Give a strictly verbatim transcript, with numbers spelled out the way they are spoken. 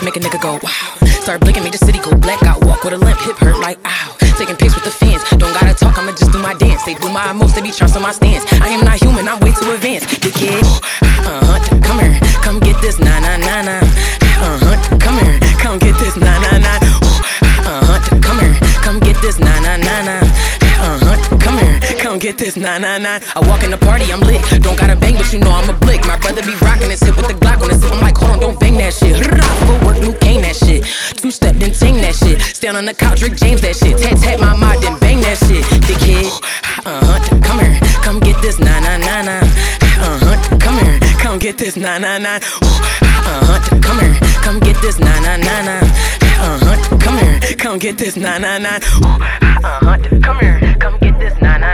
just make a nigga go wow. Start blinking, make the city go black. I walk with a limp, hip hurt like ow. Taking pics with the fans, don't gotta talk, I'ma just do my dance. They do my emotes, they be charts on my stance. I am not human, I'm way too advanced. Dickhead, uh-huh, come here, come get this, nah, nah, nah, nah. Uh-huh, come here, come get this, nah, nah, nah. Uh-huh, come here, come get this, nah, nah, nah, nah. Uh-huh, come here, come get this, nah, nah, nah. I walk in the party, I'm lit, don't gotta bang, but you know I'm a blick. My brother be rocking his hip with the Glock on his hip, I'm like, hold on, don't bang that shit. Footwork, new cane that shit. Two-step, then ting that shit. Stand on the couch, Rick James that shit. Tat, tat, my mind, then bang that shit. Dickhead, uh-huh, come here, come get this, nah, nah, nah, nah. Uh-huh, come here, come get this, nah, nah, nah. Uh-huh, come here, come get this, nah, nah, nah, nah. Uh-huh, come here, come get this, nah, nah, nah. Uh-huh, come here, come get this, nah, nah.